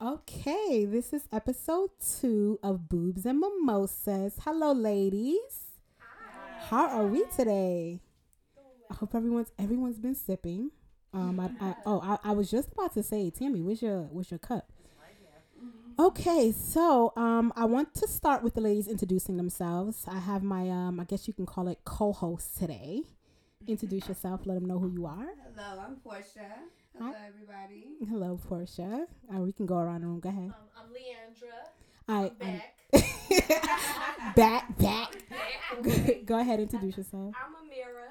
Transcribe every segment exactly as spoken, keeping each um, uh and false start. Okay, this is episode two of Boobs and Mimosas. Hello, ladies. Hi. How are we today? I hope everyone's everyone's been sipping. Um, I, I, oh, I, I was just about to say, Tammy, where's your where's your cup? Okay, so um, I want to start with the ladies introducing themselves. I have my um, I guess you can call it co-host today. Introduce yourself. Let them know who you are. Hello, I'm Portia. Hello, Hi. everybody. Hello, Portia. Right, we can go around the room. Go ahead. Um, I'm Leandra. All right, I'm back. back, back. back. Go, go ahead, introduce yourself. I'm Amira.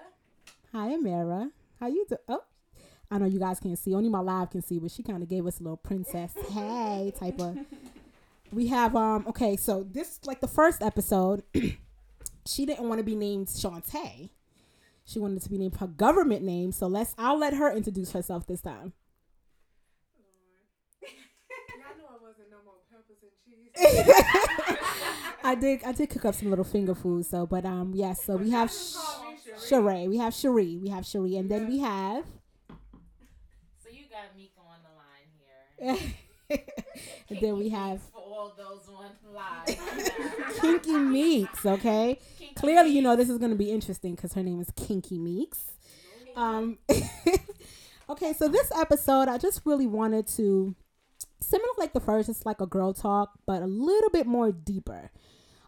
Hi, Amira. How you doing? Oh, I know you guys can't see. Only my live can see, but she kind of gave us a little princess hey type of. We have, um. okay, so this, like the first episode, she didn't want to be named Shantae. She wanted to be named her government name, so let's. I'll let her introduce herself this time. Y'all know I wasn't no more peppers and cheese. I did. I did cook up some little finger food. So, but um, yes. Yeah, so we have Sh- Sheree. We have Sheree. We have Sheree, and then we have. So you got Mika on the line here. And then we have for all those on live. Kinky Meeks, okay? Kinky Clearly, Meeks. You know this is going to be interesting because her name is Kinky Meeks. Um, okay, so this episode, I just really wanted to, similar like the first, it's like a girl talk, but a little bit more deeper.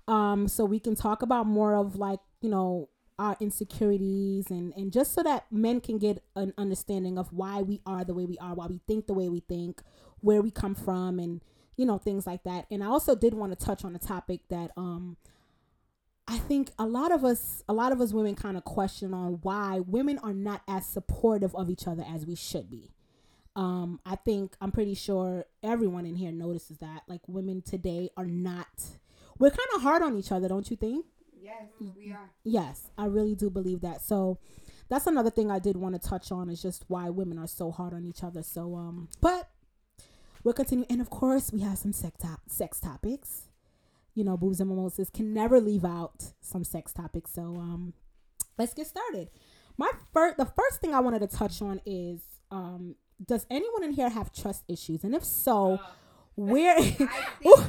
Um, so we can talk about more of like, you know, our insecurities and, and just so that men can get an understanding of why we are the way we are, why we think the way we think, where we come from, and you know, things like that. And I also did want to touch on a topic that um I think a lot of us a lot of us women kind of question on why women are not as supportive of each other as we should be. Um, I think I'm pretty sure everyone in here notices that. Like women today are not we're kind of hard on each other, don't you think? Yes, we are. Yes, I really do believe that. So that's another thing I did want to touch on is just why women are so hard on each other. So um but we'll continue. And of course, we have some sex, top, sex topics. You know, Boobs and Mimosas can never leave out some sex topics. So um, let's get started. My first, The first thing I wanted to touch on is, um, does anyone in here have trust issues? And if so, uh, where... I think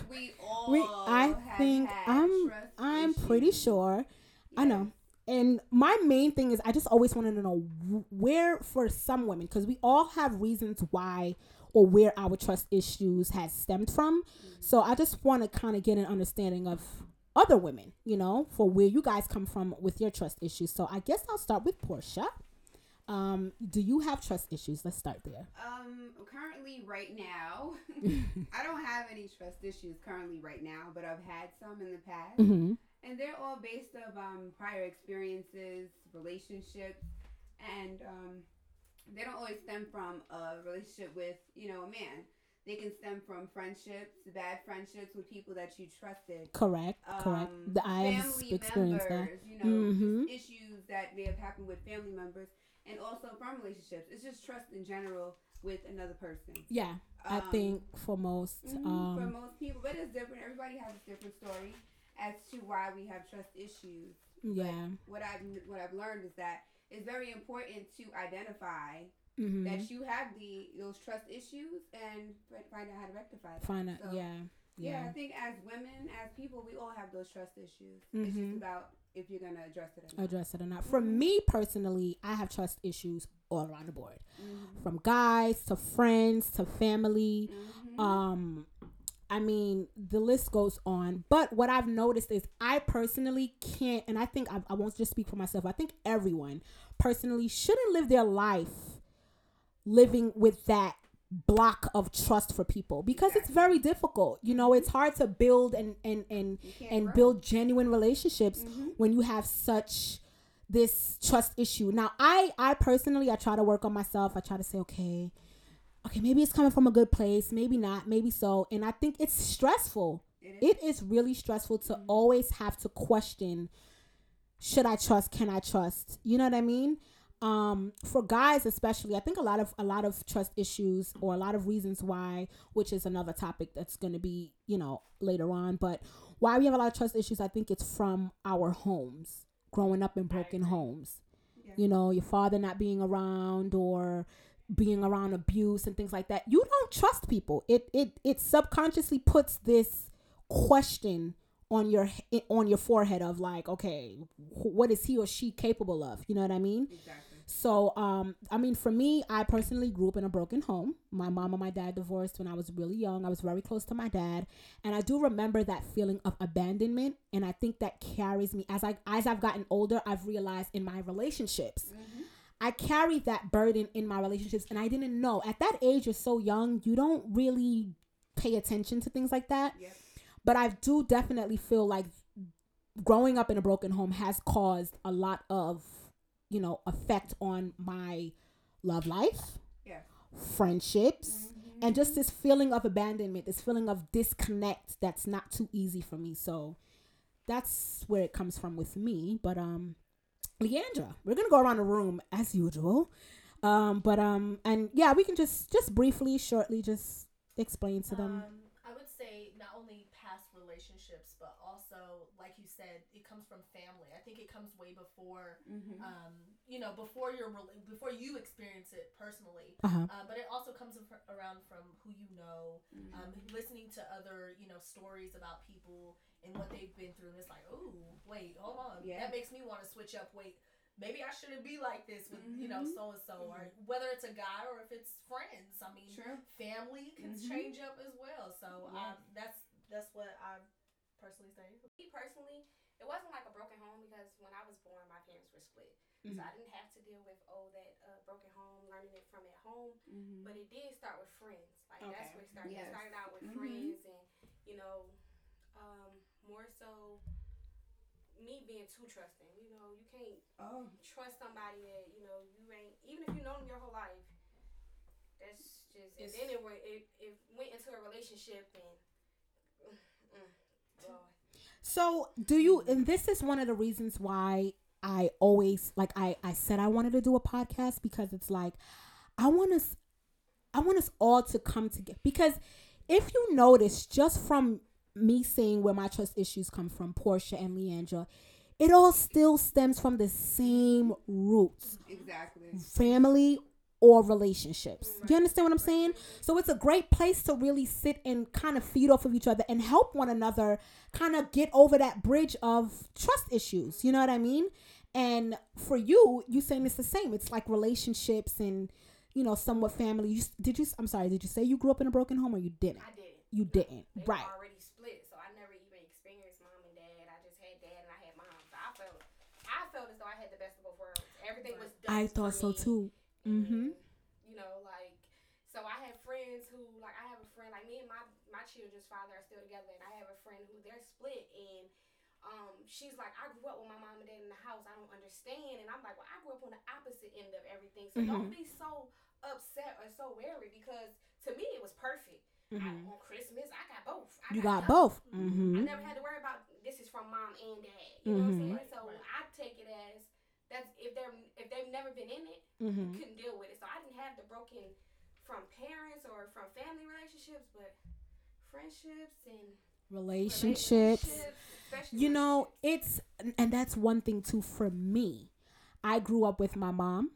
we all we, I have think I'm, trust I'm issues. pretty sure. Yeah. I know. And my main thing is I just always wanted to know where for some women, because we all have reasons why... or where our trust issues has stemmed from. Mm-hmm. So I just want to kind of get an understanding of other women, you know, for where you guys come from with your trust issues. So I guess I'll start with Portia. Um, do you have trust issues? Let's start there. Um, currently right now, I don't have any trust issues currently right now, but I've had some in the past. Mm-hmm. And they're all based on um, prior experiences, relationships, and... Um, They don't always stem from a relationship with, you know, a man. They can stem from friendships, bad friendships with people that you trusted. Correct, um, correct. The, I've family experienced members, that. You know, mm-hmm. issues that may have happened with family members and also from relationships. It's just trust in general with another person. Yeah, um, I think for most. Mm-hmm, um, for most people. But it's different. Everybody has a different story as to why we have trust issues. Yeah. But what I've, what I've learned is that it's very important to identify mm-hmm. that you have the those trust issues and find out how to rectify that. Find out, so, yeah, yeah. Yeah, I think as women, as people, we all have those trust issues. Mm-hmm. It's just about if you're going to address it or not. Address it or not. Mm-hmm. For me personally, I have trust issues all around the board. Mm-hmm. From guys to friends to family. Mm-hmm. Um, I mean, the list goes on. But what I've noticed is I personally can't, and I think I, I won't just speak for myself. I think everyone personally shouldn't live their life living with that block of trust for people because it's very difficult. You know, it's hard to build and, and, and, and build genuine relationships mm-hmm. when you have such this trust issue. Now, I, I personally, I try to work on myself. I try to say, okay, okay, maybe it's coming from a good place, maybe not, maybe so. And I think it's stressful. It is, it is really stressful to mm-hmm. always have to question, should I trust, can I trust? You know what I mean? Um, for guys especially, I think a lot of a lot of trust issues or a lot of reasons why, which is another topic that's going to be, you know, later on. But why we have a lot of trust issues, I think it's from our homes, growing up in broken homes. Yeah. You know, your father not being around or... being around abuse and things like that, you don't trust people. It it it subconsciously puts this question on your on your forehead of like, okay, what is he or she capable of? You know what I mean? Exactly. So, um, I mean, for me, I personally grew up in a broken home. My mom and my dad divorced when I was really young. I was very close to my dad. And I do remember that feeling of abandonment. And I think that carries me. As, I, as I've gotten older, I've realized in my relationships, mm-hmm. I carried that burden in my relationships. And I didn't know. At that age, you're so young, you don't really pay attention to things like that. Yep. But I do definitely feel like growing up in a broken home has caused a lot of, you know, effect on my love life, yeah, friendships, mm-hmm. and just this feeling of abandonment, this feeling of disconnect that's not too easy for me. So that's where it comes from with me. But um, Leandra, we're gonna go around the room as usual. Um, but um, and yeah, we can just just briefly, shortly, just explain to them. Um, I would say not only past relationships, but also, like you said, it comes from family. I think it comes way before, mm-hmm. um, you know, before your before you experience it personally. Uh-huh. Uh, but it also comes around from who you know, mm-hmm. um, listening to other, you know, stories about people and what they've been through. And it's like, oh, wait, hold on. Yeah. That makes me want to switch up. Wait, maybe I shouldn't be like this with, mm-hmm. you know, so-and-so, mm-hmm. or whether it's a guy or if it's friends. I mean, sure. Family can mm-hmm. change up as well. So yeah. um, that's that's what I personally say. Me personally, it wasn't like a broken home because when I was born, my parents were split. Mm-hmm. So I didn't have to deal with, oh, that uh, broken home, learning it from at home. Mm-hmm. But it did start with friends. Like, okay. That's where it started. Yes. It started out with mm-hmm. friends and, you know, um, more so me being too trusting. You know, you can't oh. trust somebody that, you know, you ain't, even if you know them your whole life, that's just, it's, and then it went, it, it went into a relationship and, mm, well. So do you, and this is one of the reasons why I always, like I, I said I wanted to do a podcast, because it's like, I want us, I want us all to come together, because if you notice just from me seeing where my trust issues come from, Portia and Leandra, it all still stems from the same roots. Exactly. Family or relationships. Right. Do you understand what I'm saying? So it's a great place to really sit and kind of feed off of each other and help one another kind of get over that bridge of trust issues. You know what I mean? And for you, you saying it's the same. It's like relationships and, you know, somewhat family. You, did you, I'm sorry, did you say you grew up in a broken home or you didn't? I didn't. You didn't. They right. were already split, so I never even experienced mom and dad. I just had dad and I had mom. So I felt, I felt as though I had the best of both worlds. Everything was done. I thought so too. Mm-hmm. You know, like, so I have friends who, like, I have a friend, like, me and my, my children's father are still together, and I have a friend who, they're split, and um, she's like, I grew up with my mom and dad in the house, I don't understand, and I'm like, well, I grew up on the opposite end of everything, so mm-hmm. don't be so upset or so wary, because to me, it was perfect. Mm-hmm. I, on Christmas, I got both. I you got, got both. Mm-hmm. I never had to worry about, this is from mom and dad, you know mm-hmm. what I'm saying? So right. I take it as, that's if they're if they've never been in it, mm-hmm. couldn't deal with it. So I didn't have the broken from parents or from family relationships, but friendships and relationships. relationships you know, relationships. It's and that's one thing too for me. I grew up with my mom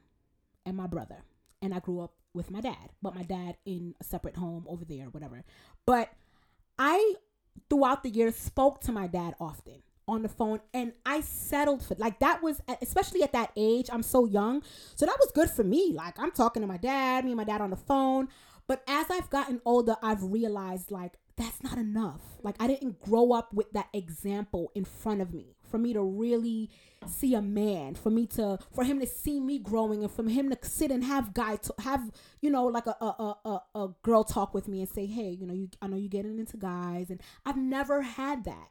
and my brother, and I grew up with my dad, but my dad in a separate home over there, whatever. But I throughout the years spoke to my dad often on the phone, and I settled for, like, that was, especially at that age, I'm so young, so that was good for me. Like, I'm talking to my dad, me and my dad on the phone. But as I've gotten older, I've realized, like, that's not enough. Like, I didn't grow up with that example in front of me for me to really see a man, for me to, for him to see me growing, and for him to sit and have guy to have, you know, like a a, a, a girl talk with me and say, hey, you know, you I know you're getting into guys, and I've never had that.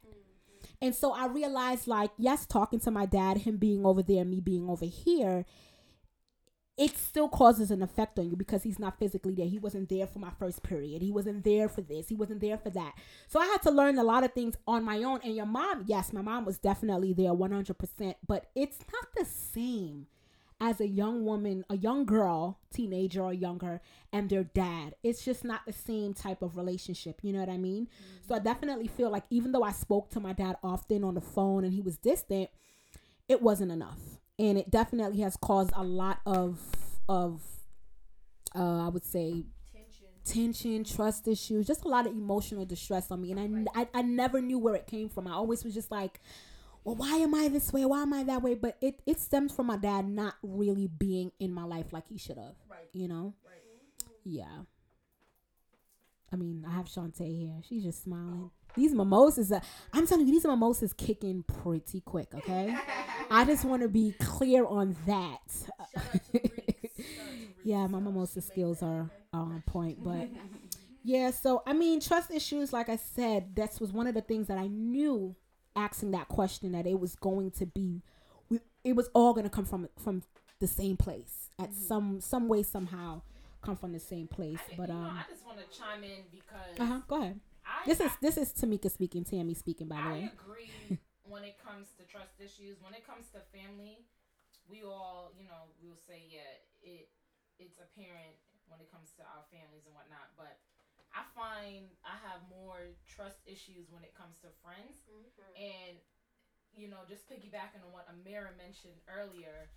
And so I realized, like, yes, talking to my dad, him being over there, me being over here, it still causes an effect on you because he's not physically there. He wasn't there for my first period. He wasn't there for this. He wasn't there for that. So I had to learn a lot of things on my own. And your mom, yes, my mom was definitely there one hundred percent, but it's not the same as a young woman, a young girl, teenager or younger, and their dad. It's just not the same type of relationship. You know what I mean? Mm-hmm. So I definitely feel like even though I spoke to my dad often on the phone and he was distant, it wasn't enough. And it definitely has caused a lot of, of uh, I would say, tension, trust issues, just a lot of emotional distress on me. And I, right. I, I never knew where it came from. I always was just like, well, why am I this way? Why am I that way? But it, it stems from my dad not really being in my life like he should have, right. you know? Right. Yeah. I mean, I have Shantae here. She's just smiling. Oh. These mimosas, are, I'm telling you, these mimosas kicking pretty quick, okay? I just want to be clear on that. Shout out to yeah, my mimosa skills are, are on point. But, yeah, so, I mean, trust issues, like I said, that was one of the things that I knew asking that question, that it was going to be, we, it was all going to come from from the same place. At mm-hmm. some some way, somehow, come from the same place. I, but um, know, I just want to chime in because... Uh-huh, go ahead. I, this is this is Tamika speaking, Tammy speaking, by the I way. I agree when it comes to trust issues. When it comes to family, we all, you know, we'll say, yeah, it it's apparent when it comes to our families and whatnot. But I find I have more trust issues when it comes to friends. Mm-hmm. And, you know, just piggybacking on what Amira mentioned earlier,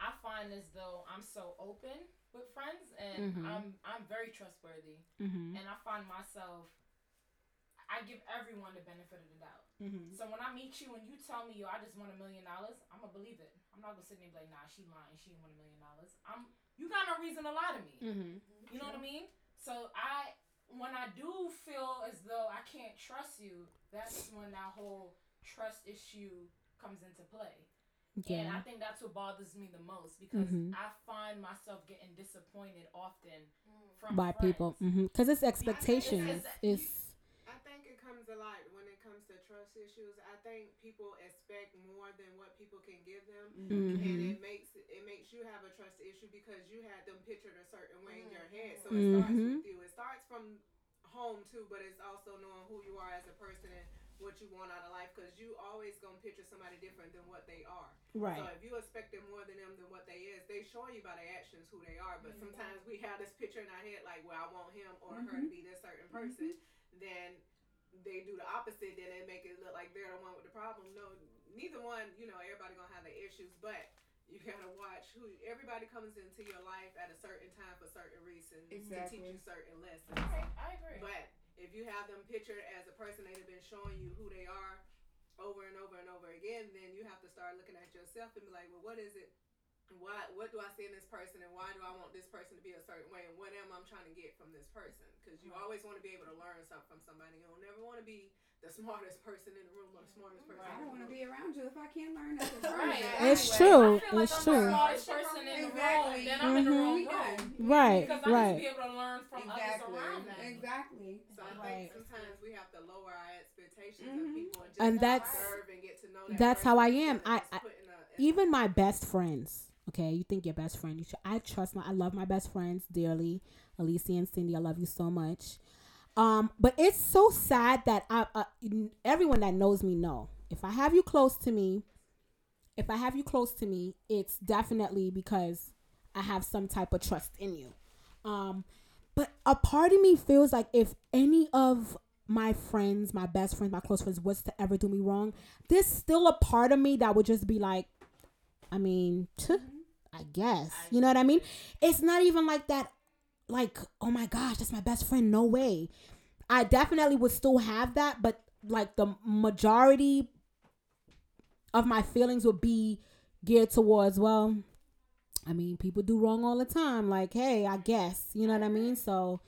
I find as though I'm so open with friends and mm-hmm. I'm, I'm very trustworthy. Mm-hmm. And I find myself... I give everyone the benefit of the doubt. Mm-hmm. So when I meet you and you tell me, yo, I just want a million dollars, I'm going to believe it. I'm not going to sit there and be like, nah, she lying. She didn't want a million dollars. I'm, you got no reason to lie to me. Mm-hmm. You know yeah. what I mean? So I, when I do feel as though I can't trust you, that's when that whole trust issue comes into play. Yeah. And I think that's what bothers me the most because mm-hmm. I find myself getting disappointed often from By friends. people. Because mm-hmm. it's expectations. It's... it's a lot when it comes to trust issues. I think people expect more than what people can give them, mm-hmm. and it makes it makes you have a trust issue because you had them pictured a certain way in your head. So it mm-hmm. starts with you. It starts from home too, but it's also knowing who you are as a person and what you want out of life because you always gonna picture somebody different than what they are. Right. So if you expect them more than them than what they is, they show you by their actions who they are. But mm-hmm. sometimes we have this picture in our head like, well, I want him or mm-hmm. her to be this certain person. Mm-hmm. Then they do the opposite, then they make it look like they're the one with the problem. No, neither one, you know, everybody gonna have their issues, but you gotta watch who everybody comes into your life at a certain time for certain reasons exactly. to teach you certain lessons. Okay, I agree. But if you have them pictured as a person that have been showing you who they are over and over and over again, then you have to start looking at yourself and be like, well, what is it? Why? What do I see in this person, and why do I want this person to be a certain way, and what am I trying to get from this person? Because you always want to be able to learn something from somebody. You don't never want to be the smartest person in the room or the smartest person. I don't want to be around you if I can't learn nothing. Right. It's anyway. True. I feel like it's I'm true. The smartest person in exactly. the world, and then I'm mm-hmm. in the wrong room. Right. Because I right. need to be able to learn from exactly. others around them. Exactly. So I right. think sometimes we have to lower our expectations mm-hmm. of people and just and that's, observe and get to know that. That's how I am. I, I even my best friends. Okay, you think your best friend. You should, I trust my, I love my best friends dearly, Alicia and Cindy. I love you so much. Um, but it's so sad that I, uh, everyone that knows me know if I have you close to me, if I have you close to me, it's definitely because I have some type of trust in you. Um, but a part of me feels like if any of my friends, my best friends, my close friends was to ever do me wrong, there's still a part of me that would just be like, I mean, t- I guess, you know what I mean? It's not even like that, like, oh my gosh, that's my best friend. No way. I definitely would still have that. But like the majority of my feelings would be geared towards, well, I mean, people do wrong all the time. Like, hey, I guess, you know what I mean? So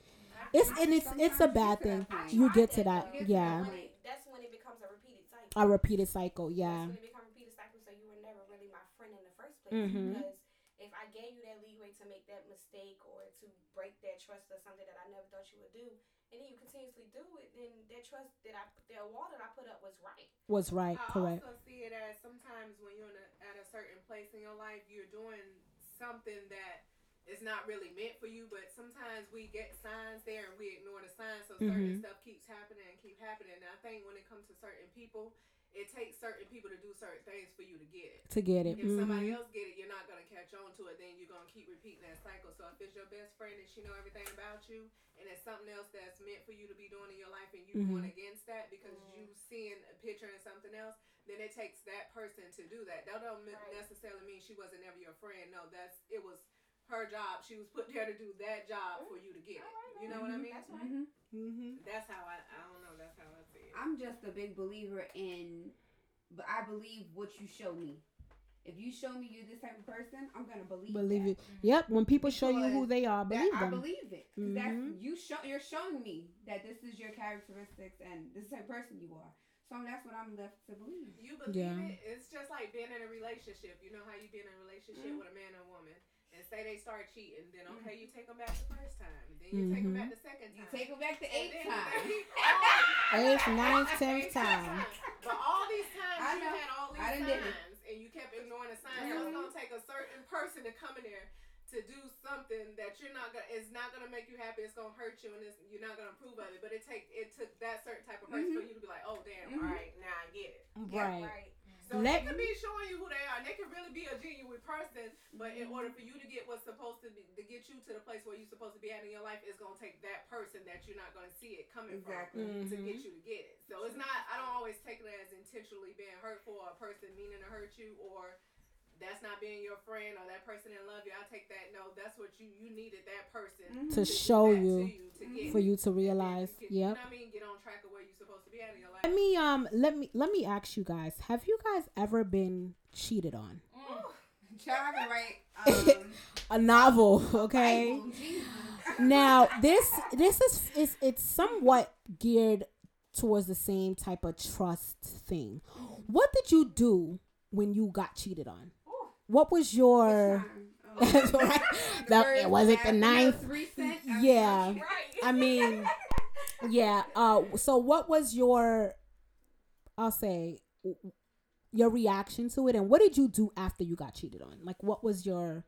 it's, and it's, it's a bad thing. You get to that. Yeah. That's when it becomes a repeated cycle. A repeated cycle. Yeah. Mm-hmm. Because if I gave you that leeway to make that mistake or to break that trust or something that I never thought you would do, and then you continuously do it, then that trust that I, that wall that I put up was right. Was right, I correct. I also see it as sometimes when you're in a, at a certain place in your life, you're doing something that is not really meant for you, but sometimes we get signs there and we ignore the signs, so mm-hmm. certain stuff keeps happening and keep happening. And I think when it comes to certain people, it takes certain people to do certain things for you to get it. To get it. If mm-hmm. somebody else get it, you're not going to catch on to it. Then you're going to keep repeating that cycle. So if it's your best friend and she know everything about you, and it's something else that's meant for you to be doing in your life, and you mm-hmm. going against that because mm-hmm. you seeing a picture and something else, then it takes that person to do that. That don't right. necessarily mean she wasn't ever your friend. No, that's it was her job. She was put there to do that job for you to get it. Right, you know what I mean? That's right. Mm-hmm. Mm-hmm. That's how I, I don't know, that's how I see it. I'm just a big believer in, but I believe what you show me. If you show me you're this type of person, I'm going to believe Believe that. It. Yep. When people because show you who they are, believe that, them. I believe it. Mm-hmm. That's, you show, you're showing me that this is your characteristics and this is the type of person you are. So that's what I'm left to believe. You believe yeah. it? It's just like being in a relationship. You know how you been in a relationship mm-hmm. with a man or a woman. And say they start cheating, then okay, you take them back the first time. Then you mm-hmm. take them back the second time. You take them back the eighth time. Eighth, ninth, tenth time. But all these times I you know. had all these signs, and you kept ignoring the signs. Mm-hmm. So it's gonna take a certain person to come in there to do something that you're not gonna. It's not gonna make you happy. It's gonna hurt you, and it's, you're not gonna approve of it. But it take it took that certain type of person mm-hmm. for you to be like, oh damn, mm-hmm. all right, now I get it. Right. Yeah, right. So Let they can be showing you who they are. They can really be a genuine person, but in order for you to get what's supposed to be, to get you to the place where you're supposed to be at in your life, it's gonna take that person that you're not gonna see it coming exactly. from mm-hmm. to get you to get it. So it's not. I don't always take it as intentionally being hurtful or a person meaning to hurt you or that's not being your friend or that person didn't love you. I take that. No, that's what you you needed that person mm-hmm. to, to show you, to you to mm-hmm. for you to realize. Yep. You know what I mean? Get on track of where you're supposed to be at in your life. Let me um let me let me ask you guys. Have you guys ever been cheated on? Mm. Try to write um, a novel, okay? Now this this is it's it's somewhat geared towards the same type of trust thing. What did you do when you got cheated on? What was your? That's right. That, was it the ninth? Yeah. I mean, yeah. Uh, so what was your? I'll say your reaction to it, and what did you do after you got cheated on? Like, what was your?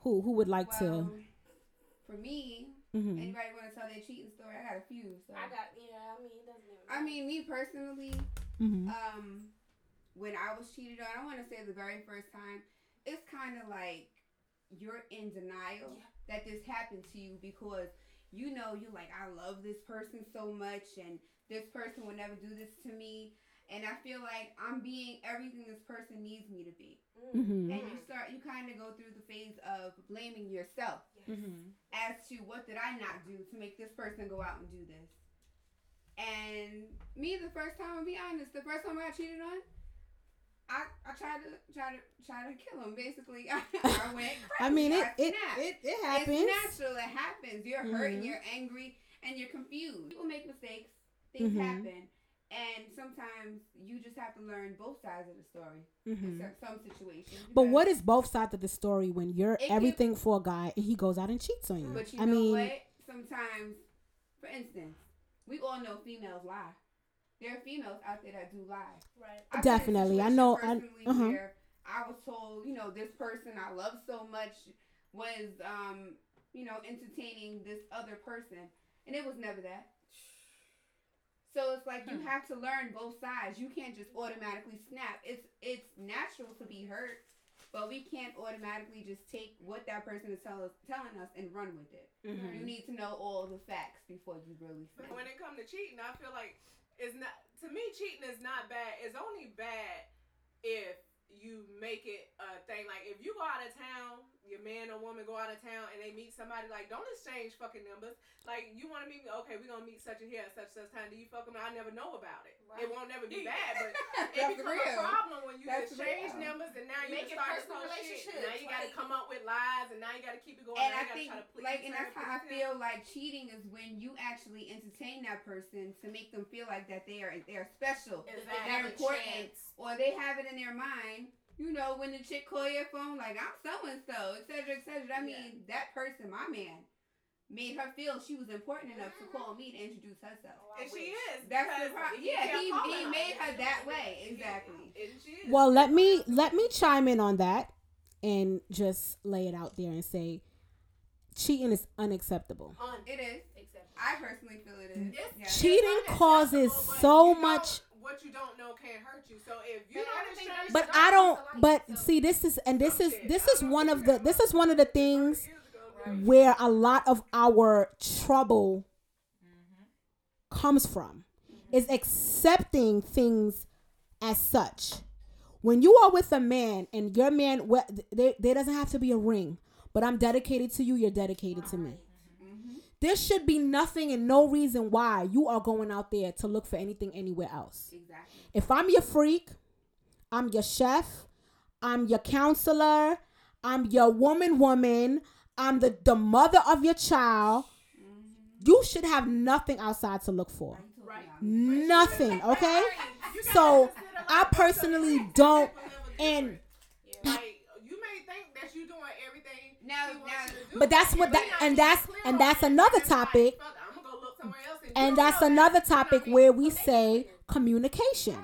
Who who would like well, to? For me, mm-hmm. anybody want to tell their cheating story? I got a few. So. I got yeah. I mean, it doesn't matter. I mean, me personally, mm-hmm. um, when I was cheated on, I want to say the very first time. It's kind of like you're in denial that this happened to you because you know you're like, I love this person so much and this person will never do this to me. And I feel like I'm being everything this person needs me to be. Mm-hmm. And you start, you kind of go through the phase of blaming yourself yes. mm-hmm. as to what did I not do to make this person go out and do this. And me, the first time, I'll be honest, the first time I cheated on, I, I tried to try to try to kill him. Basically, I, I went. Crazy. I mean, it, I it it it happens. It's natural. It happens. You're mm-hmm. hurt and you're angry and you're confused. People make mistakes. Things mm-hmm. happen, and sometimes you just have to learn both sides of the story mm-hmm. in some situations. But what is both sides of the story when you're everything can, for a guy and he goes out and cheats on you? But you I know mean, what? Sometimes, for instance, we all know females lie. There are females out there that do lie. Right. I've Definitely. I know. I, uh-huh. where I was told, you know, this person I love so much was, um, you know, entertaining this other person. And it was never that. So it's like you have to learn both sides. You can't just automatically snap. It's it's natural to be hurt, but we can't automatically just take what that person is tell us, telling us and run with it. Mm-hmm. You need to know all the facts before you really snap. But when it comes to cheating, I feel like... It's not to me. Cheating is not bad. It's only bad if you make it a thing. Like if you go out of town, your man or woman go out of town and they meet somebody. Like don't exchange fucking numbers. Like you want to meet me? Okay, we are gonna meet such and here at such such time. Do you fuck them? I never know about it. Right. It won't never be bad, but it becomes real. a problem when you That's exchange real. numbers and now you make it personal relationship. Now you gotta come up with lies and now you gotta keep it going. And, and I think try to please like, and that's how I feel like cheating is when you actually entertain that person to make them feel like that they are they are special, exactly. they're important, or they have it in their mind. You know, when the chick call your phone, like, I'm so-and-so, et cetera, et cetera. I mean, yeah. that person, my man, made her feel she was important enough to call me to introduce herself. Oh, and wish. she is. That's the problem. Yeah, he, he made her that way. Exactly. And she is. Well, let me, let me chime in on that and just lay it out there and say cheating is unacceptable. Um, it is. I personally feel it is. Yeah. Cheating causes so much... What you don't know can't hurt you. So if you don't But I don't but see this is and this is this is one of the this is one of the things where a lot of our trouble comes from is accepting things as such. When you are with a man and your man, there there doesn't have to be a ring, but I'm dedicated to you. You're dedicated to me. Mm-hmm. There should be nothing and no reason why you are going out there to look for anything anywhere else. Exactly. If I'm your freak, I'm your chef, I'm your counselor, I'm your woman woman, I'm the, the mother of your child, mm-hmm. you should have nothing outside to look for. Right. Nothing, okay? So I personally don't, and... You doing everything now, now, but that's what that and that's and that's another topic and that's another topic where we say communication.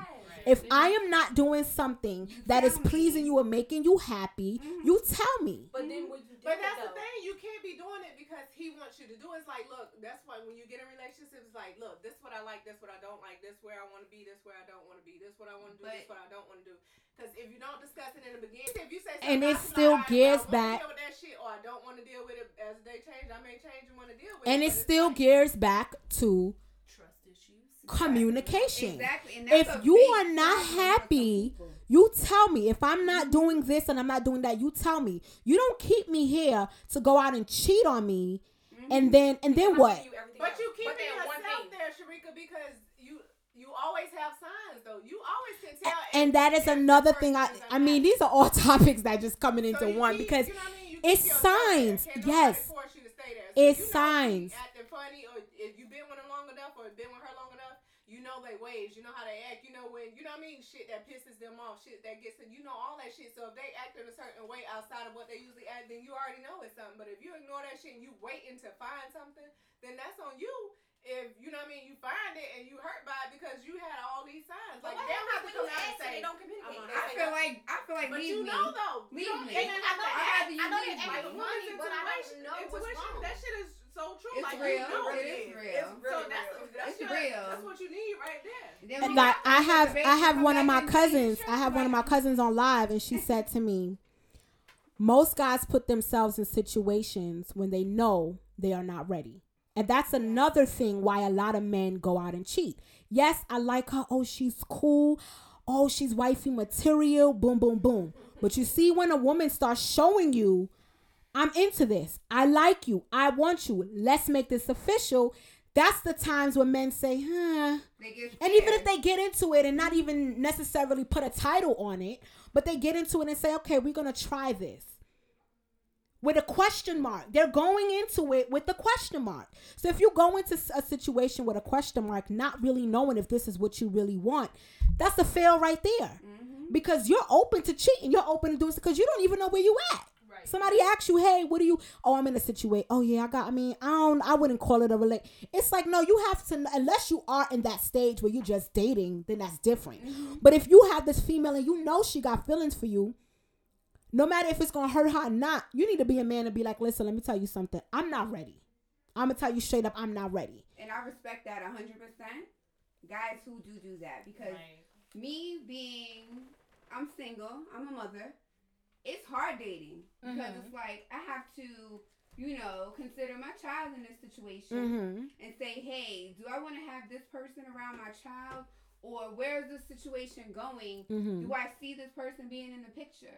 If I am not doing something that is pleasing you and making you happy, you tell me. But then would you do But that's the thing, you can't be doing it because he wants you to do it. It's like, look, that's why when you get in relationships, it's like, look, this is what I like, this is what I don't like, this is where I want to be, this is where I don't want to be, this is what I want to do, this is what I don't want to do. Because if you don't discuss it in the beginning, if you say something, and it still gears back, or I don't want to deal with it as they change, I may change and want to deal with it. And it still gears back to trust issues, communication. Exactly. If you are not happy, you tell me. If I'm not doing this and I'm not doing that, you tell me. You don't keep me here to go out and cheat on me, mm-hmm. and then and then what? But you keep it yourself there, Sharika, because you. You always have signs, though. You always can tell. And, and that is another thing. I I mean, these are all topics that just coming into so one need, because you know what I mean? It's signs. Yes. It's signs. Acting funny, or if you've been with him long enough or been with her long enough, you know their ways. You know how they act. You know when, you know what I mean? Shit that pisses them off. Shit that gets them. You know all that shit. So if they act in a certain way outside of what they usually act, then you already know it's something. But if you ignore that shit and you waiting to find something, then that's on you. If you know what I mean, you find it and you hurt by it because you had all these signs. Like, they don't have to come out and say, I feel like, I feel like, but you know, though, we don't get it. I know that everybody, but I don't know what's wrong. That shit is so true. It's real. It is real. It's real. That's what you need right there. And like, I have, I have one of my cousins, I have one of my cousins on live, and she said to me, most guys put themselves in situations when they know they are not ready. And that's another thing why a lot of men go out and cheat. Yes, I like her. Oh, she's cool. Oh, she's wifey material. Boom, boom, boom. But you see, when a woman starts showing you, I'm into this. I like you. I want you. Let's make this official. That's the times when men say, huh. And even if they get into it and not even necessarily put a title on it, but they get into it and say, okay, we're going to try this. With a question mark. They're going into it with a question mark. So if you go into a situation with a question mark, not really knowing if this is what you really want, that's a fail right there. Mm-hmm. Because you're open to cheating. You're open to doing this because you don't even know where you at. Right. Somebody asks you, hey, what do you, oh, I'm in a situation. Oh, yeah, I got, I mean, I don't, I wouldn't call it a relate. It's like, no, you have to, unless you are in that stage where you're just dating, then that's different. Mm-hmm. But if you have this female and you know she got feelings for you, no matter if it's going to hurt her or not, you need to be a man and be like, listen, let me tell you something. I'm not ready. I'm going to tell you straight up, I'm not ready. And I respect that one hundred percent. Guys who do do that. Because right. me being, I'm single, I'm a mother, it's hard dating. Because mm-hmm. it's like, I have to, you know, consider my child in this situation. Mm-hmm. And say, hey, do I want to have this person around my child? Or where is this situation going? Mm-hmm. Do I see this person being in the picture?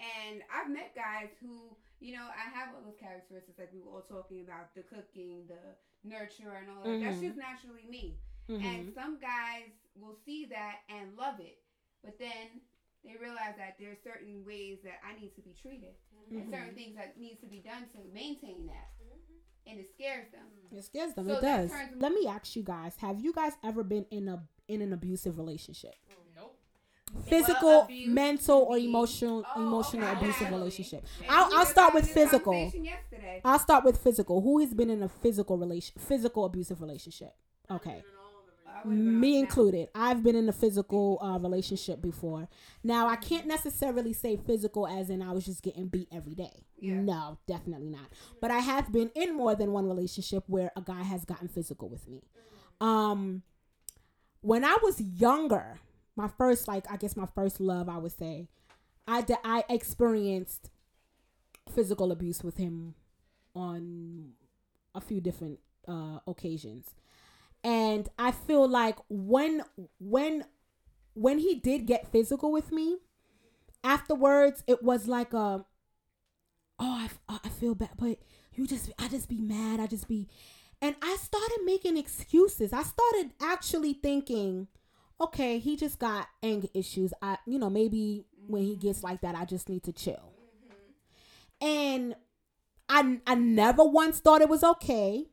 And I've met guys who, you know, I have all those characteristics like we were all talking about, the cooking, the nurturer, and all that. Mm-hmm. That's just naturally me. Mm-hmm. And some guys will see that and love it. But then they realize that there are certain ways that I need to be treated. Mm-hmm. And certain things that needs to be done to maintain that. Mm-hmm. And it scares them. It scares them. So it does. Them- Let me ask you guys, have you guys ever been in a in an abusive relationship? Physical, well, abuse, mental, or emotional oh, emotional okay. abusive relationship. I'll, I'll start with physical. I'll start with physical. Who has been in a physical relation, physical abusive relationship? Okay, me included. I've been in a physical uh, relationship before. Now, I can't necessarily say physical as in I was just getting beat every day. Yeah. No, definitely not. But I have been in more than one relationship where a guy has gotten physical with me. Um, when I was younger. My first, like, I guess my first love, I would say, I, de- I experienced physical abuse with him on a few different uh, occasions. And I feel like when, when, when he did get physical with me, afterwards, it was like a, oh, I, I feel bad, but you just, I just be mad. I just be, and I started making excuses. I started actually thinking, okay, he just got anger issues. I, you know, maybe when he gets like that, I just need to chill. Mm-hmm. And I, I never once thought it was okay,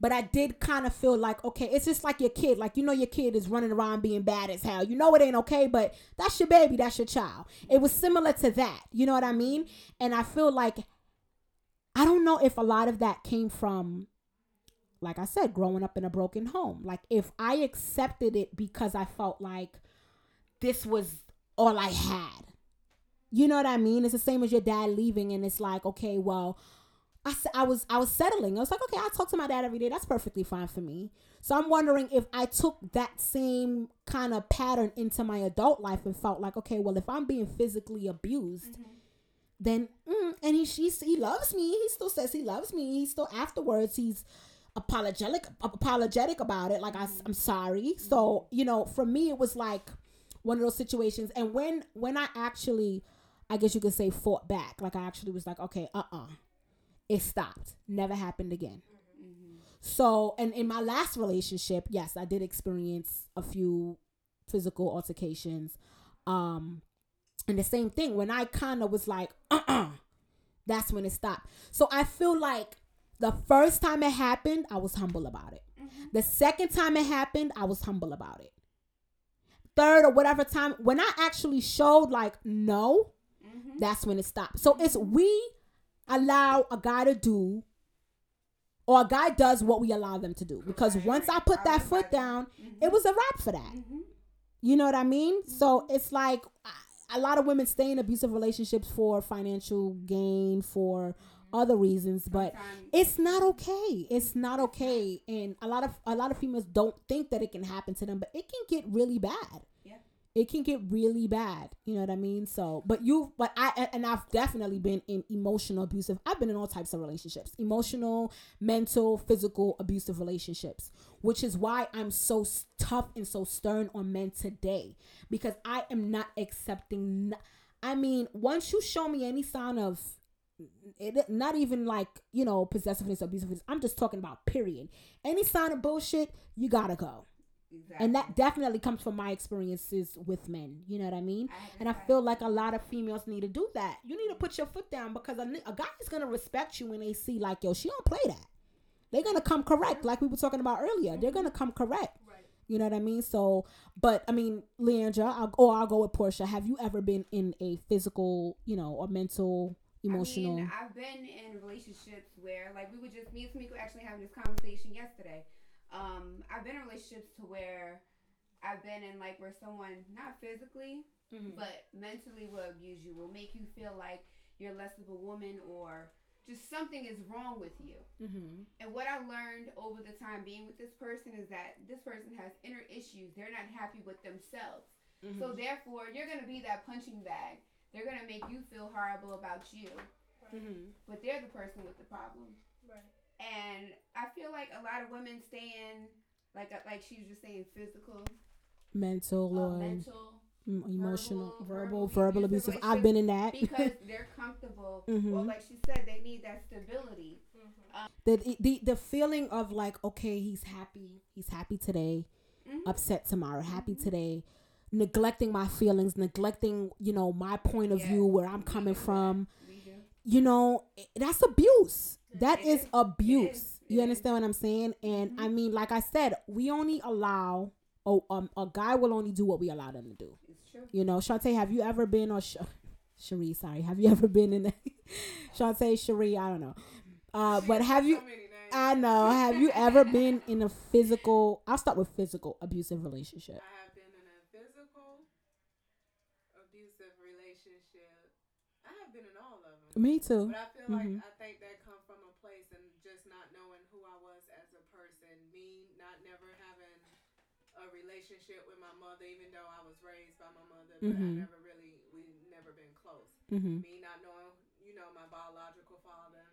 but I did kind of feel like, okay, it's just like your kid. Like, you know, your kid is running around being bad as hell. You know, it ain't okay, but that's your baby. That's your child. It was similar to that. You know what I mean? And I feel like, I don't know if a lot of that came from, like I said, growing up in a broken home. Like, if I accepted it because I felt like this was all I had. You know what I mean? It's the same as your dad leaving, and it's like, okay, well, I, I was I was settling. I was like, okay, I talk to my dad every day. That's perfectly fine for me. So I'm wondering if I took that same kind of pattern into my adult life and felt like, okay, well, if I'm being physically abused, mm-hmm. then, mm, and he, he, he loves me. He still says he loves me. He still, afterwards, he's apologetic apologetic about it, like I, I'm sorry. So, you know, for me it was like one of those situations, and when when I actually, I guess you could say, fought back, like I actually was like, okay, uh-uh it stopped, never happened again. Mm-hmm. So, and in my last relationship, yes, I did experience a few physical altercations, um and the same thing, when I kind of was like, uh-uh that's when it stopped. So I feel like the first time it happened, I was humble about it. Mm-hmm. The second time it happened, I was humble about it. Third or whatever time, when I actually showed like, no, mm-hmm. that's when it stopped. So it's, we allow a guy to do, or a guy does what we allow them to do. Because okay. once I put I that foot that. down, mm-hmm. it was a wrap for that. Mm-hmm. You know what I mean? Mm-hmm. So it's like, a lot of women stay in abusive relationships for financial gain, for other reasons, but it's not okay. It's not okay. And a lot of a lot of females don't think that it can happen to them, but it can get really bad. Yeah. It can get really bad. You know what I mean? So, but you, but I, and I've definitely been in emotional abusive. I've been in all types of relationships, emotional, mental, physical, abusive relationships, which is why I'm so tough and so stern on men today, because I am not accepting. I mean, once you show me any sign of It, not even like, you know, possessiveness, abusiveness, I'm just talking about period. Any sign of bullshit, you gotta go. Exactly. And that definitely comes from my experiences with men. You know what I mean? I and I feel like a lot of females need to do that. You need to put your foot down, because a, a guy is gonna respect you when they see like, yo, she don't play that. They're gonna come correct, like we were talking about earlier. They're gonna come correct. Right. You know what I mean? So, but I mean, Leandra, I'll, or I'll go with Portia. Have you ever been in a physical, you know, or mental... emotional. I mean, I've been in relationships where, like, we were just, me and Tamika were actually having this conversation yesterday. Um, I've been in relationships to where I've been in, like, where someone, not physically, mm-hmm. but mentally will abuse you, will make you feel like you're less of a woman, or just something is wrong with you. Mm-hmm. And what I learned over the time being with this person is that this person has inner issues. They're not happy with themselves. Mm-hmm. So, therefore, you're going to be that punching bag. They're going to make you feel horrible about you, right. mm-hmm. but they're the person with the problem. Right. And I feel like a lot of women stay in, like like she was just saying, physical, mental, uh, or mental, m- emotional, verbal, verbal, verbal abusive. I've been in that. Because they're comfortable. Mm-hmm. Well, like she said, they need that stability. Mm-hmm. Um, the, the, the feeling of like, okay, he's happy. He's happy today, mm-hmm. upset tomorrow, happy mm-hmm. today. Neglecting my feelings, neglecting, you know, my point of yeah. view, where I'm coming from, you know, that's abuse. That is abuse. It is. It you understand is. What I'm saying? And mm-hmm. I mean, like I said, we only allow, oh, um, a guy will only do what we allow them to do. It's true. You know, Shantae, have you ever been, or Sh- Sheree, sorry, have you ever been in a, Shantae, Sheree, I don't know. Uh, but have you, I know, have you ever been in a physical, I'll start with physical, abusive relationship? Me too. But I feel mm-hmm. like I think that comes from a place and just not knowing who I was as a person. Me not never having a relationship with my mother, even though I was raised by my mother, but mm-hmm. I never really, we never been close. Mm-hmm. Me not knowing, you know, my biological father,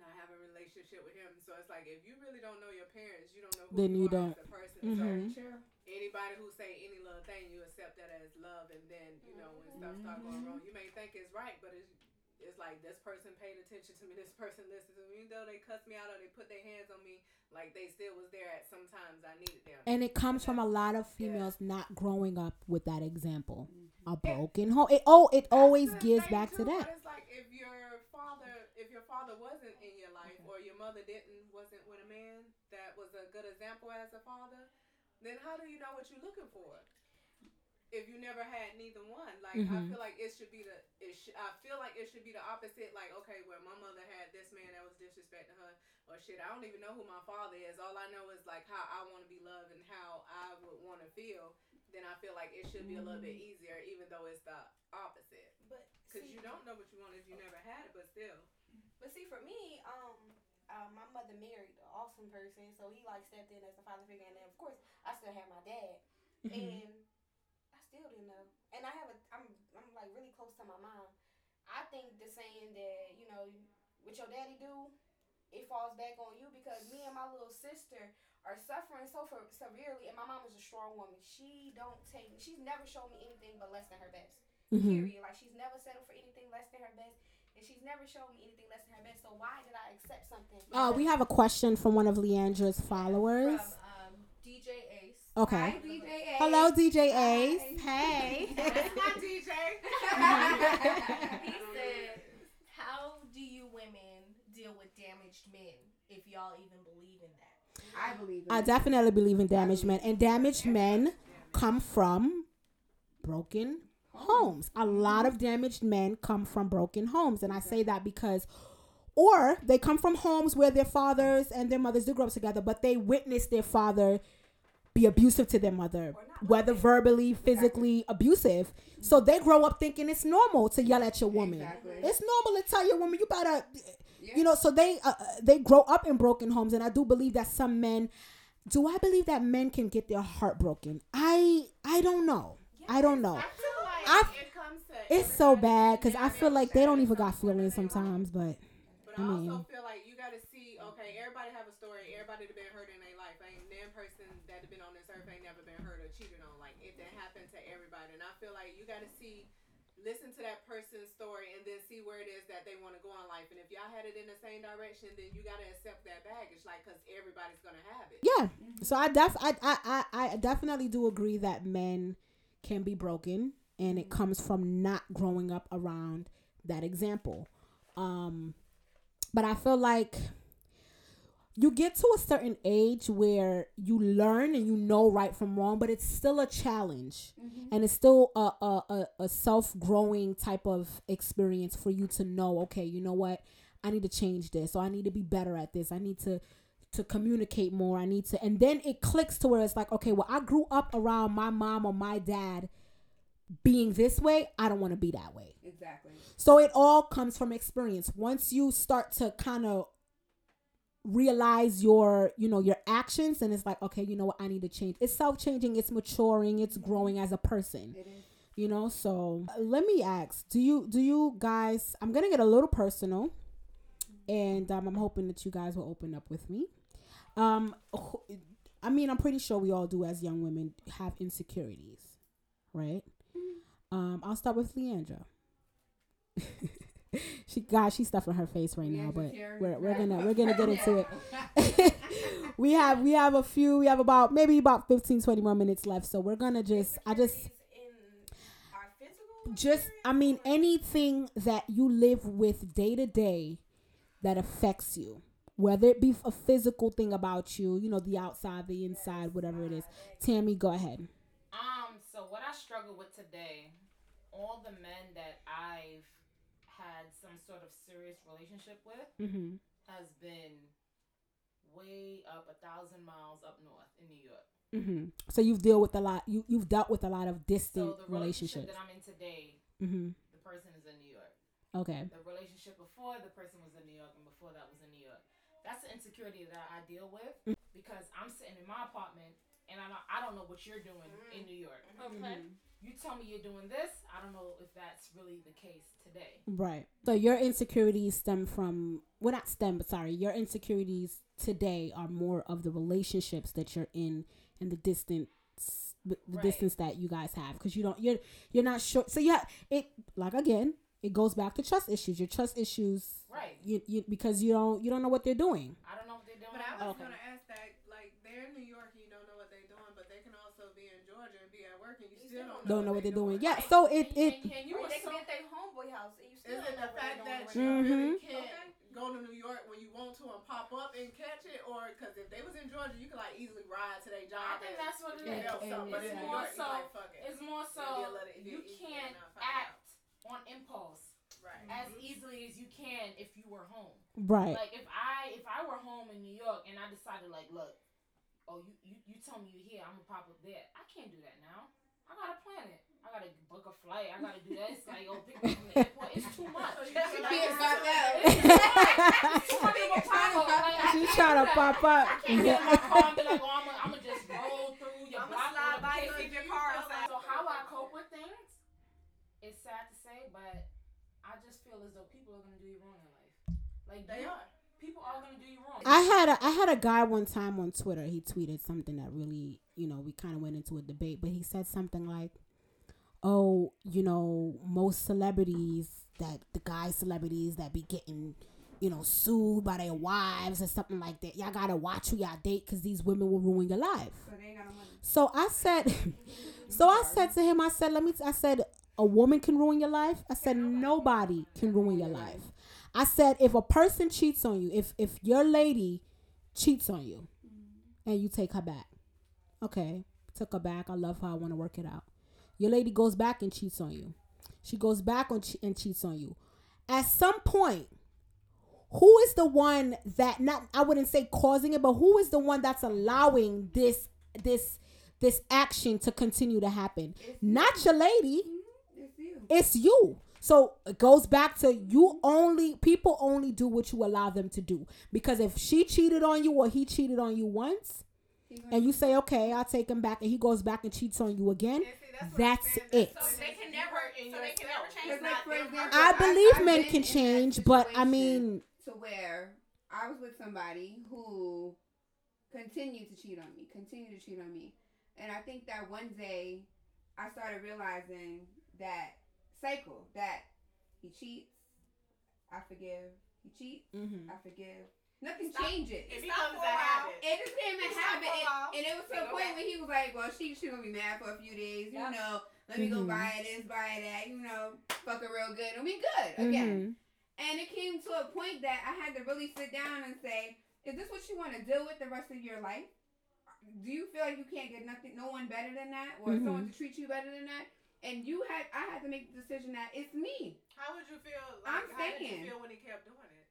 not having a relationship with him. So it's like, if you really don't know your parents, you don't know who then you, you are don't. As a person. Mm-hmm. So sure. Anybody who say any little thing, you accept that as love, and then, you know, when mm-hmm. stuff start going wrong, you may think it's right, but it's It's like, this person paid attention to me, this person listened to me. Even though they cussed me out or they put their hands on me, like, they still was there at some times I needed them. And it comes from a lot of females yeah. not growing up with that example. Mm-hmm. A broken home. It, oh, it always gives back too, to that. It's like, if your father, if your father wasn't in your life okay. or your mother didn't, wasn't with a man that was a good example as a father, then how do you know what you're looking for? If you never had neither one, like mm-hmm. I feel like it should be the, it sh- I feel like it should be the opposite. Like, okay, well, my mother had this man that was disrespecting her, or shit, I don't even know who my father is. All I know is like how I want to be loved and how I would want to feel. Then I feel like it should be a little bit easier, even though it's the opposite. But because you don't know what you want if you never had it, but still. But see, for me, um. Uh, my mother married an awesome person, so he like stepped in as a father figure, and then of course I still had my dad, mm-hmm. and I still didn't know. And I have a, I'm, I'm like really close to my mom. I think the saying that, you know, what your daddy do, it falls back on you, because me and my little sister are suffering so for, severely, and my mom is a strong woman. She don't take, she's never shown me anything but less than her best. Mm-hmm. Period. Like, she's never settled for anything less than her best. And she's never shown me anything less than her best, so why did I accept something? Uh, we have a question from one of Leandra's followers. From um, D J Ace. Okay. Hi, D J Ace. Hello, D J Ace. Hi. Hey. That's my D J. He said, how do you women deal with damaged men, if y'all even believe in that? I believe in I that. definitely believe in damaged men. And damaged men come from broken homes. A lot of damaged men come from broken homes, and I say that because, or they come from homes where their fathers and their mothers do grow up together, but they witness their father be abusive to their mother, whether verbally, physically exactly. abusive. So they grow up thinking it's normal to yell at your woman. Exactly. It's normal to tell your woman you better, yeah. you know. So they uh, they grow up in broken homes, and I do believe that some men. Do I believe that men can get their heart broken? I I don't know. Yes. I don't know. Absolutely. I, it comes to it's so bad because I feel like they don't even got feelings sometimes, but but I mean. also feel like you gotta see, okay, everybody have a story, everybody that been hurt in their life. Ain't no person that have been on this earth ain't never been hurt or cheated on. Like, it that happened to everybody, and I feel like you gotta see, listen to that person's story, and then see where it is that they want to go in life. And if y'all had it in the same direction, then you gotta accept that baggage, like, because everybody's gonna have it. Yeah. Mm-hmm. So I def I, I I I definitely do agree that men can be broken. And it comes from not growing up around that example. Um, but I feel like you get to a certain age where you learn and you know right from wrong, but it's still a challenge. Mm-hmm. And it's still a, a, a self-growing type of experience for you to know, okay, you know what? I need to change this, or I need to be better at this. I need to... to communicate more. I need to... And then it clicks to where it's like, okay, well, I grew up around my mom or my dad being this way, I don't want to be that way. Exactly. So it all comes from experience. Once you start to kind of realize your, you know, your actions, and it's like, okay, you know what, I need to change. It's self-changing, it's maturing, it's growing as a person. It is. You know, so uh, let me ask, do you do you guys, I'm going to get a little personal, and um, I'm hoping that you guys will open up with me. Um, I mean, I'm pretty sure we all do as young women have insecurities, right? Um, I'll start with Leandra. she God, she's stuffing her face right now, but we're we're gonna we're gonna get into it. we have we have a few, we have about maybe about fifteen, twenty more minutes left, so we're gonna just I just just I mean anything that you live with day to day that affects you, whether it be a physical thing about you, you know, the outside, the inside, whatever it is. Tammy, go ahead. Um, so what I struggle with today. All the men that I've had some sort of serious relationship with mm-hmm. has been way up a thousand miles up north in New York. Mm-hmm. So you've dealt with a lot. You you've dealt with a lot of distant so the relationships. Relationship that I'm in today, mm-hmm. the person is in New York. Okay. The relationship before, the person was in New York, and before that was in New York. That's the insecurity that I deal with mm-hmm. because I'm sitting in my apartment and I don't I don't know what you're doing mm-hmm. in New York. Okay. Mm-hmm. You tell me you're doing this, I don't know if that's really the case today. Right. So your insecurities stem from, well, not stem, but sorry, your insecurities today are more of the relationships that you're in and the distance, the right. distance that you guys have. Because you don't, you're, you're not sure. So yeah, it, like again, it goes back to trust issues. Your trust issues, right? You, you, because you don't you don't know what they're doing. I don't know what they're doing. But I was okay. going to ask that, like, they're in New York, and you don't know what they're doing, but they can also be in Georgia and be at work, and you still don't know, don't know what, what they're doing. doing. Yeah. Right. So it it. And, and, and you right. were they so, can be at their homeboy house, and you still don't know the fact that you mm-hmm. really can't okay. go to New York when you want to and pop up and catch it, or because if they was in Georgia, you could like easily ride to their job. I think that's what it is. But it's more so. It's more so you can't act on impulse right. as easily as you can if you were home. Right. Like if I if I were home in New York and I decided like, look, oh you, you, you tell me you're here, I'm gonna pop up there. I can't do that now. I gotta plan it. I gotta book a flight. I gotta do this. Like oh, pick me up from the airport. It's too much. She can't about that. She's trying to pop up. I can't get in my car and be like, oh, I'm gonna just roll through your block. I'm gonna slide by your car. So how I cope with things? It's sad to say, but I just feel as though people are gonna do you wrong in life. Like they are. People are gonna do you wrong. I had a I had a guy one time on Twitter. He tweeted something that really, you know, we kind of went into a debate, but he said something like, "Oh, you know, most celebrities that the guy celebrities that be getting, you know, sued by their wives or something like that. Y'all gotta watch who y'all date because these women will ruin your life." So, they got money. so I said, so I said to him, I said, "Let me." T- I said. A woman can ruin your life. I said, nobody can ruin your life. I said, if a person cheats on you, if if your lady cheats on you and you take her back, okay, took her back. I love her. I want to work it out. Your lady goes back and cheats on you. She goes back on che- and cheats on you. At some point, who is the one that not, I wouldn't say causing it, but who is the one that's allowing this, this, this action to continue to happen? Not your lady. It's you. So it goes back to you only, people only do what you allow them to do. Because if she cheated on you or he cheated on you once and you say, okay, I'll take him back and he goes back and cheats on you again, yeah, see, that's, that's it. So they can never, so they can never change. Like, for example, I believe I've men can change, but I mean. To where I was with somebody who continued to cheat on me, continued to cheat on me. And I think that one day I started realizing that cycle that he cheats, I forgive, he cheats, mm-hmm. I forgive. Nothing Stop. changes. It becomes a habit. It just became a habit. And, and it was to a point where he was like, well, she she gonna be mad for a few days, you yep. know, let me mm-hmm. go buy this, buy that, you know, fuck her real good, and we good again. Mm-hmm. And it came to a point that I had to really sit down and say, is this what you want to deal with the rest of your life? Do you feel like you can't get nothing, no one better than that, or mm-hmm. someone to treat you better than that? And you had, I had to make the decision that it's me. How would you feel? Like, I'm how saying, did you feel when he kept doing it?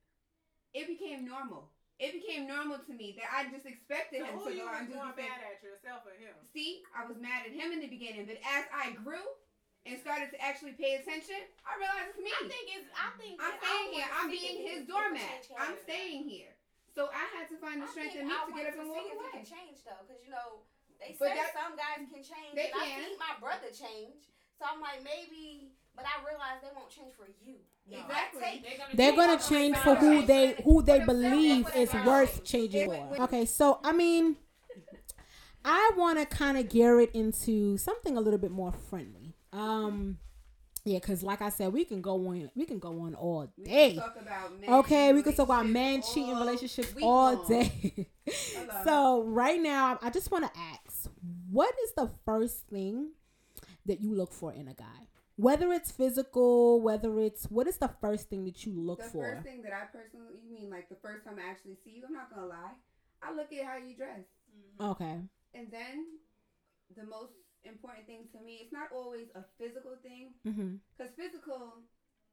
It became normal. It became normal to me that I just expected so him to go on and do the thing. Mad at yourself or him? See, I was mad at him in the beginning, but as I grew and started to actually pay attention, I realized it's me. I think it's. I think I'm staying here. I'm being his doormat. I'm staying here. So I had to find the strength in me to get up and walk away. Can change though, because you know they say some guys can change. They can. I see my brother change. So I'm like, maybe, but I realized they won't change for you. No. Exactly. They're gonna change for who they who they believe is worth changing for. Okay, so I mean, I want to kind of gear it into something a little bit more friendly. Um, yeah, because like I said, we can go on, we can go on all day. Okay, we can talk about men cheating relationships all day. So right now, I just want to ask, what is the first thing that you look for in a guy? Whether it's physical, whether it's, what is the first thing that you look for? The first thing that I personally, you mean like the first time I actually see you, I'm not going to lie. I look at how you dress. Mm-hmm. Okay. And then the most important thing to me, it's not always a physical thing. Because mm-hmm. physical,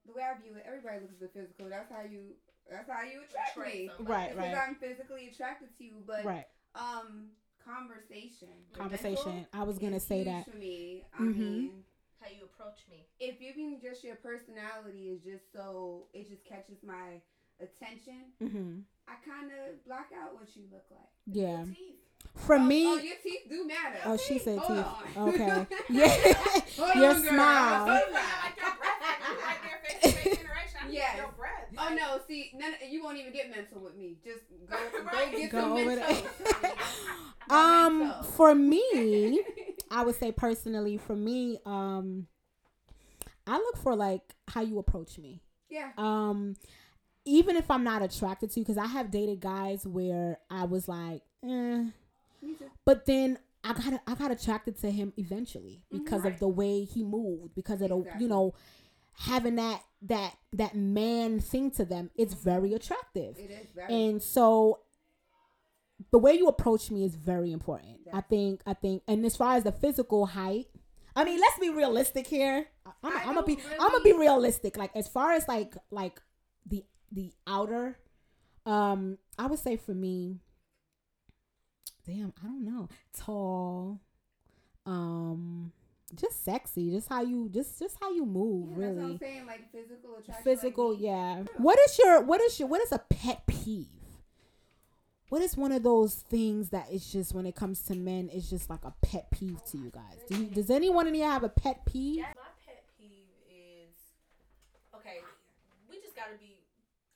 the way I view it, everybody looks at the physical. That's how you, that's how you attract me. Right, right. Because I'm physically attracted to you. But, right. um... Conversation. Conversation. I was going to say that. Me. I mm-hmm. mean, how you approach me. If you mean just your personality is just so, it just catches my attention, mm-hmm. I kind of block out what you look like. Yeah. For oh, me. Oh, your teeth do matter. Your oh, teeth. She said Hold teeth. On. Okay. Yeah. Hold your on, smile. Girl. Hold Yes. Your breath. Oh no! See, none, you won't even get mental with me. Just go, right. go get go some mental. um, for me, I would say personally, for me, um, I look for like how you approach me. Yeah. Um, even if I'm not attracted to you, because I have dated guys where I was like, eh. Me too. But then I got I got attracted to him eventually because mm-hmm. of the way he moved, because of exactly. the, you know, having that that that man thing to them, it's very attractive. It is very. And so the way you approach me is very important. Yes. I think I think, and as far as the physical height, I mean, let's be realistic here. I'm, I'm gonna be really... I'm gonna be realistic. Like as far as like like the the outer, um, I would say for me. Damn, I don't know. Tall, um, just sexy. Just how you, just just how you move. Yeah, really, that's what I'm saying, like physical attraction. Physical, like yeah. What is your, what is your, what is a pet peeve? What is one of those things that it's just when it comes to men, it's just like a pet peeve to you guys? Do you, does anyone in here have a pet peeve? Yeah, my pet peeve is okay. We just gotta be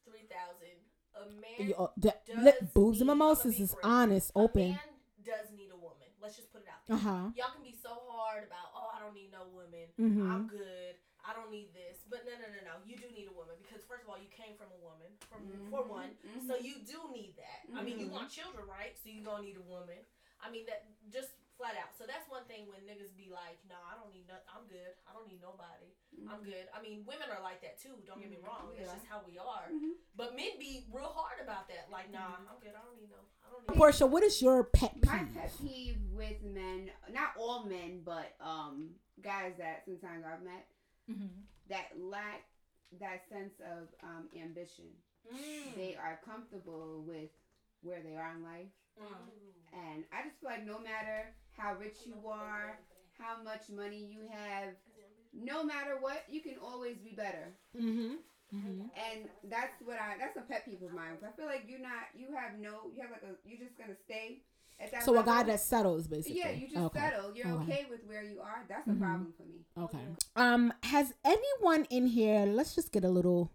three thousand. A man you, uh, the, let, Boobs and Mimosas is honest, open. A man does need a woman. Let's just put it out there. Uh-huh. Y'all can be so hard about, oh, I don't need no woman. Mm-hmm. I'm good. I don't need this. But no, no, no, no. You do need a woman because, first of all, you came from a woman, from mm-hmm. for one. Mm-hmm. So you do need that. Mm-hmm. I mean, you want children, right? So you're going to need a woman. I mean, that just flat out. So that's one thing when niggas be like, no, I don't need nothing. I'm good. I don't need nobody. Mm-hmm. I'm good. I mean, women are like that too. Don't get me wrong. That's yeah. just how we are. Mm-hmm. But men be real hard about that. Like, nah, I'm good. I don't need no. I don't need. Portia, what is your pet peeve? My pet peeve with men, not all men, but um, guys that sometimes I've met mm-hmm. that lack that sense of um ambition. Mm. They are comfortable with where they are in life, mm-hmm. and I just feel like no matter how rich you are, how much money you have. No matter what, you can always be better. Mm-hmm. Mm-hmm. And that's what I, that's a pet peeve of mine. I feel like you're not, you have no, you have like a, you're just going to stay at that So level. A guy that settles, basically. Yeah, you just okay. settle. You're okay. okay with where you are. That's mm-hmm. a problem for me. Okay. Um, has anyone in here, let's just get a little,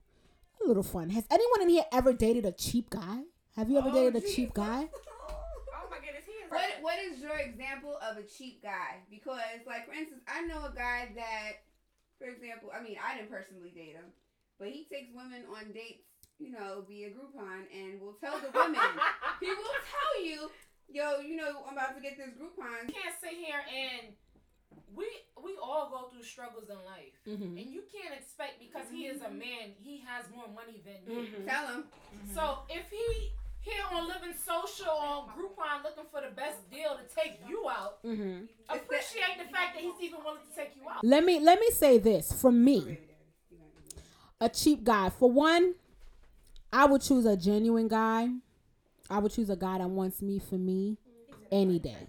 a little fun. Has anyone in here ever dated a cheap guy? Have you ever oh, dated geez. a cheap guy? What What is your example of a cheap guy? Because, like, for instance, I know a guy that, for example, I mean, I didn't personally date him, but he takes women on dates, you know, via Groupon, and will tell the women, he will tell you, yo, you know, I'm about to get this Groupon. You can't sit here and, we we all go through struggles in life. Mm-hmm. And you can't expect, because mm-hmm. he is a man, he has more money than you. Mm-hmm. Tell him. Mm-hmm. So, if he... Here on Living Social, on Groupon, looking for the best deal to take you out. Mm-hmm. Appreciate the fact that he's even willing to take you out. Let me let me say this. For me, a cheap guy. For one, I would choose a genuine guy. I would choose a guy that wants me for me any day.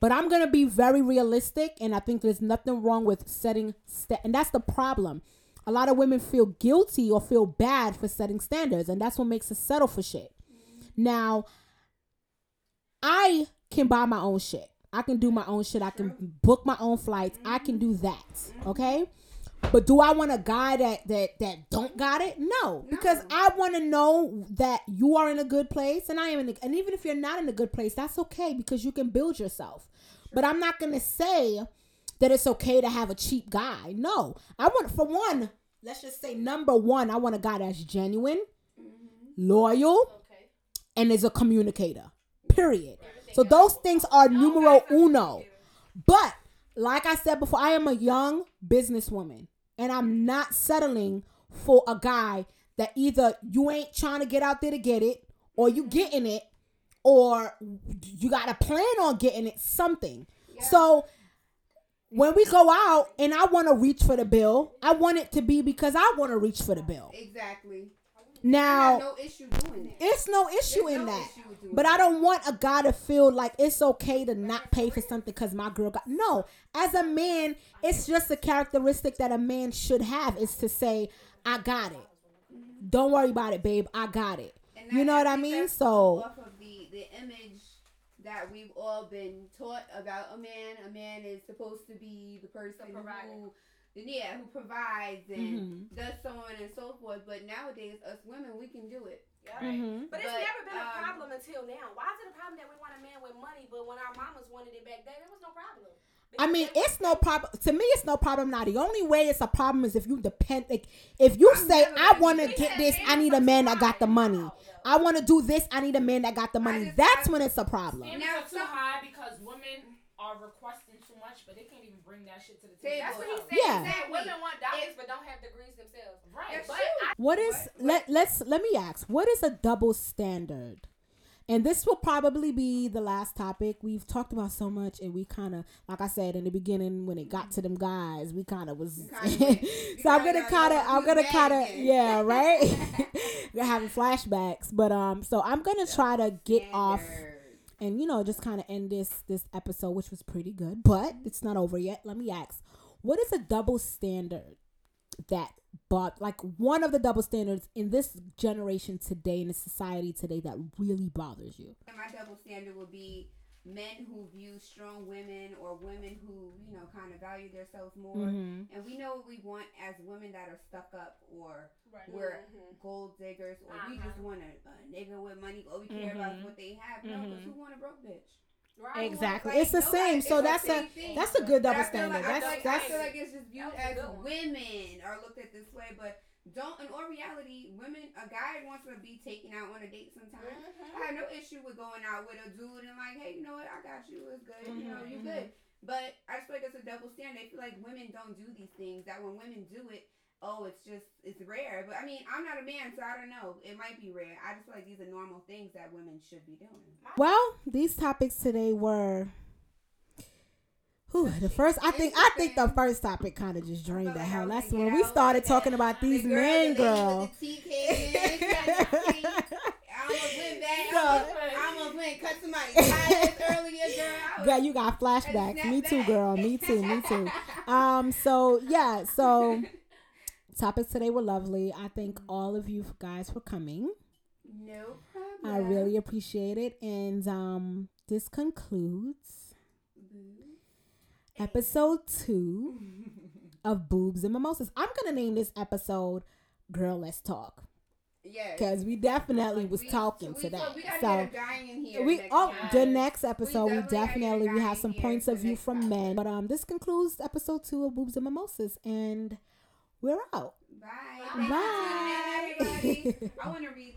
But I'm going to be very realistic, and I think there's nothing wrong with setting... St- and that's the problem. A lot of women feel guilty or feel bad for setting standards, and that's what makes us settle for shit. Now, I can buy my own shit. I can do my own shit. I can book my own flights. I can do that, okay? But do I want a guy that that, that don't got it? No, because I want to know that you are in a good place, and I am in a, and even if you're not in a good place, that's okay because you can build yourself. But I'm not going to say that it's okay to have a cheap guy. No, I want, for one, let's just say number one, I want a guy that's genuine, loyal, and is a communicator, period. So those things are numero uno. But like I said before, I am a young businesswoman, and I'm not settling for a guy that either you ain't trying to get out there to get it, or you getting it, or you got a plan on getting it, something. Yeah. So when we go out and I want to reach for the bill, I want it to be because I want to reach for the bill. Exactly. Now, no issue doing that. It's no issue There's in no that. Issue but that. I don't want a guy to feel like it's okay to not pay for something because my girl got... No. As a man, it's just a characteristic that a man should have, is to say, I got it. Don't worry about it, babe. I got it. And you know what I mean? So... Off of the, the image that we've all been taught about a man. A man is supposed to be the person who... Yeah, who provides and mm-hmm. does so on and so forth. But nowadays, us women, we can do it. Right? Mm-hmm. But it's but, never been a problem um, until now. Why is it a problem that we want a man with money, but when our mamas wanted it back then, there was no problem? I mean, it's no problem. To me, it's no problem now. The only way it's a problem is if you depend. Like, if you I'm say, I want to get this, I need a man that got the money. I want to do this, I need a man that got the money. Just, That's I, when it's a problem. And now it's too high because women are requesting too much, but they can't even bring that shit to the table. That's what he said. Yeah. He said women want dollars, but don't have degrees themselves. Right. But I, what is, what? let let's, let me ask, what is a double standard? And this will probably be the last topic. We've talked about so much, and we kind of, like I said in the beginning, when it got to them guys, we kind of was. So I'm gonna kind of, I'm gonna kind of, yeah, right. We're having flashbacks, but um, so I'm gonna try to get off, and you know, just kind of end this this episode, which was pretty good, but it's not over yet. Let me ask, what is a double standard that? But like one of the double standards in this generation today, in the society today, that really bothers you? My double standard would be men who view strong women or women who, you know, kind of value themselves more. Mm-hmm. And we know what we want as women that are stuck up, or right. we're mm-hmm. gold diggers, or uh-huh. we just want a, a nigga with money. All we care mm-hmm. about is what they have. Mm-hmm. No, because who want a broke bitch? Right. Exactly, like, it's the nobody, same. So that's a thing. That's a good double standard. Like, that's I like, that's. I feel like it's just viewed as women are looked at this way, but don't. In all reality, women, a guy wants to be taken out on a date sometimes. Mm-hmm. I have no issue with going out with a dude and like, hey, you know what? I got you. It's good. Mm-hmm. You know, you good. But I just feel like it's a double standard. I feel like women don't do these things. That when women do it, oh, it's just it's rare. But I mean, I'm not a man, so I don't know. It might be rare. I just feel like these are normal things that women should be doing. Well, these topics today were whew, the first. I think I think the first topic kind of just drained the hell. That's when we started talking about these men, girl. Yeah, you got flashbacks. Me too, girl. Me too. Me too. Um. So yeah. So. Topics today were lovely. I thank all of you guys for coming. No problem. I really appreciate it. And um, this concludes episode two of Boobs and Mimosas. I'm going to name this episode Girl, Let's Talk. Yes. Because we definitely like was we, talking we, today. We gotta so get a guy in here we next oh time. The next episode we definitely we have some points of view from time. men. But um, this concludes episode two of Boobs and Mimosas, and we're out. Bye. Bye. Bye. Bye. I want to read.